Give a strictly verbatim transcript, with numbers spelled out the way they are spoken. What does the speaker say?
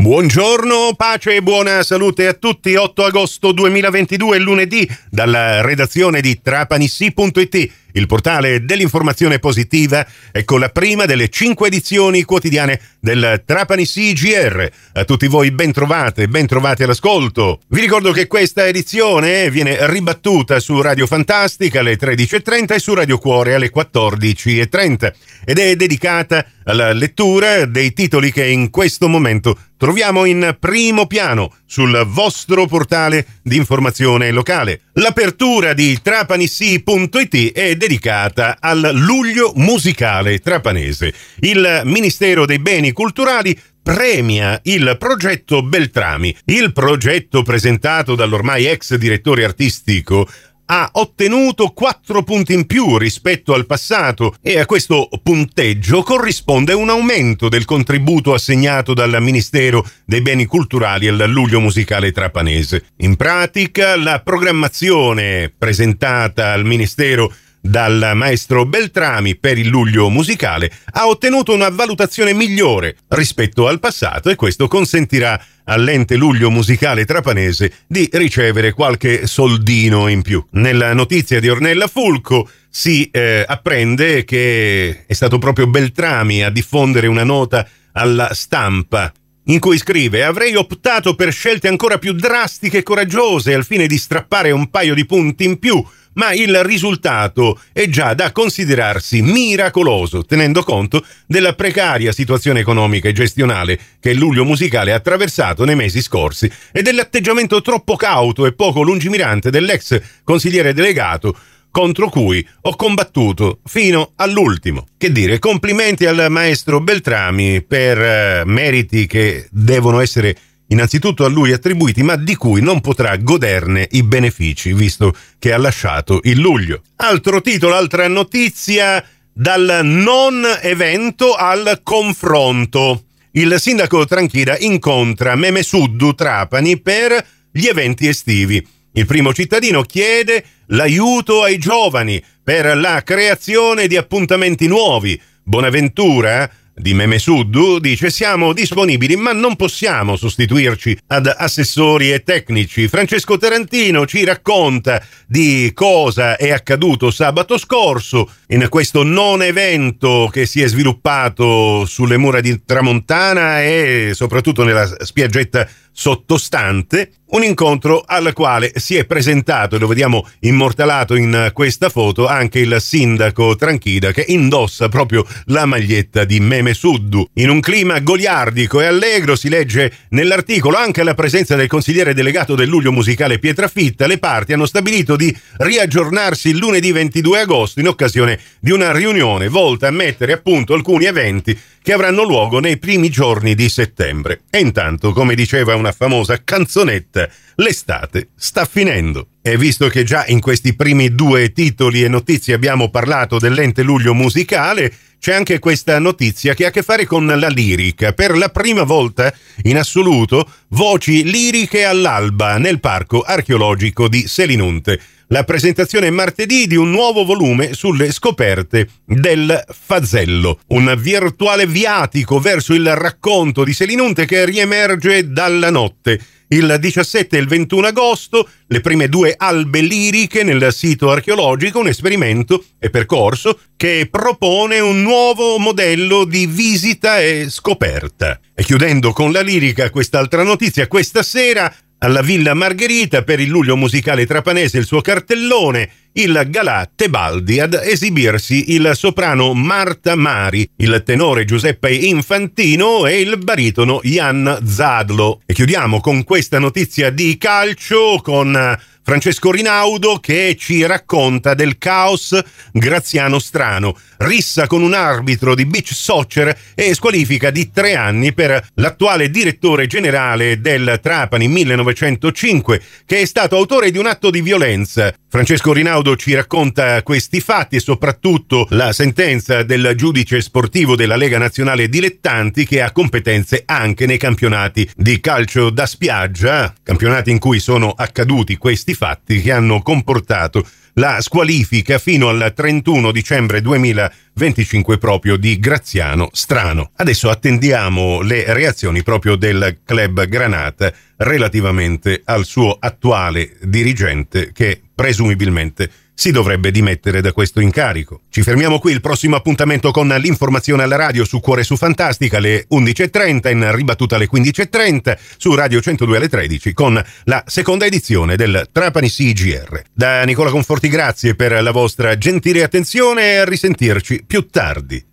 Buongiorno, pace e buona salute a tutti. otto agosto duemilaventidue, lunedì, dalla redazione di trapanisi punto it, il portale dell'informazione positiva, è con la prima delle cinque edizioni quotidiane del Trapanisì Gierre. A tutti voi ben trovate, ben trovate all'ascolto. Vi ricordo che questa edizione viene ribattuta su Radio Fantastica alle tredici e trenta e su Radio Cuore alle quattordici e trenta ed è dedicata alla lettura dei titoli che in questo momento troviamo in primo piano sul vostro portale di informazione locale. L'apertura di trapanisi punto it è dedicata al Luglio Musicale Trapanese. Il Ministero dei Beni Culturali premia il progetto Beltrami. Il progetto presentato dall'ormai ex direttore artistico ha ottenuto quattro punti in più rispetto al passato e a questo punteggio corrisponde un aumento del contributo assegnato dal Ministero dei Beni Culturali al Luglio Musicale Trapanese. In pratica, la programmazione presentata al Ministero dal maestro Beltrami per il Luglio Musicale ha ottenuto una valutazione migliore rispetto al passato e questo consentirà all'ente Luglio Musicale Trapanese di ricevere qualche soldino in più. Nella notizia di Ornella Fulco si eh, apprende che è stato proprio Beltrami a diffondere una nota alla stampa in cui scrive: avrei optato per scelte ancora più drastiche e coraggiose al fine di strappare un paio di punti in più, ma il risultato è già da considerarsi miracoloso, tenendo conto della precaria situazione economica e gestionale che il Luglio Musicale ha attraversato nei mesi scorsi e dell'atteggiamento troppo cauto e poco lungimirante dell'ex consigliere delegato, contro cui ho combattuto fino all'ultimo. Che dire, complimenti al maestro Beltrami per eh, meriti che devono essere innanzitutto a lui attribuiti, ma di cui non potrà goderne i benefici, visto che ha lasciato il luglio. Altro titolo, altra notizia: dal non evento al confronto. Il sindaco Tranchida incontra Meme Suddu Trapani per gli eventi estivi. Il primo cittadino chiede l'aiuto ai giovani per la creazione di appuntamenti nuovi. Bonaventura di Meme Suddu dice: siamo disponibili ma non possiamo sostituirci ad assessori e tecnici. Francesco Tarantino ci racconta di cosa è accaduto sabato scorso in questo non evento che si è sviluppato sulle mura di Tramontana e soprattutto nella spiaggetta sottostante, un incontro al quale si è presentato, e lo vediamo immortalato in questa foto, anche il sindaco Tranchida, che indossa proprio la maglietta di Meme Suddu. In un clima goliardico e allegro, si legge nell'articolo, anche alla presenza del consigliere delegato del Luglio Musicale Pietrafitta, le parti hanno stabilito di riaggiornarsi lunedì ventidue agosto in occasione di una riunione volta a mettere a punto alcuni eventi che avranno luogo nei primi giorni di settembre. E intanto, come diceva una famosa canzonetta, l'estate sta finendo. E visto che già in questi primi due titoli e notizie abbiamo parlato dell'ente Luglio Musicale, c'è anche questa notizia che ha a che fare con la lirica. Per la prima volta in assoluto, voci liriche all'alba nel Parco archeologico di Selinunte. La presentazione martedì di un nuovo volume sulle scoperte del Fazello, un virtuale viatico verso il racconto di Selinunte che riemerge dalla notte. Il diciassette e il ventuno agosto, le prime due albe liriche nel sito archeologico, un esperimento e percorso che propone un nuovo modello di visita e scoperta. E chiudendo con la lirica, quest'altra notizia: questa sera alla Villa Margherita, per il Luglio Musicale Trapanese, il suo cartellone, il galà Tebaldi, ad esibirsi il soprano Marta Mari, il tenore Giuseppe Infantino e il baritono Jan Zadlo. E chiudiamo con questa notizia di calcio, con Francesco Rinaudo che ci racconta del caos Graziano Strano, rissa con un arbitro di beach soccer e squalifica di tre anni per l'attuale direttore generale del Trapani millenovecentocinque, che è stato autore di un atto di violenza. Francesco Rinaudo ci racconta questi fatti e soprattutto la sentenza del giudice sportivo della Lega Nazionale Dilettanti, che ha competenze anche nei campionati di calcio da spiaggia, campionati in cui sono accaduti questi fatti che hanno comportato la squalifica fino al trentuno dicembre duemilaventicinque proprio di Graziano Strano. Adesso attendiamo le reazioni proprio del club Granata relativamente al suo attuale dirigente, che presumibilmente si dovrebbe dimettere da questo incarico. Ci fermiamo qui, il prossimo appuntamento con l'informazione alla radio su Cuore su Fantastica alle undici e trenta, in ribattuta alle quindici e trenta, su Radio centodue alle tredici con la seconda edizione del Trapanisì Gierre. Da Nicola Conforti grazie per la vostra gentile attenzione e a risentirci più tardi.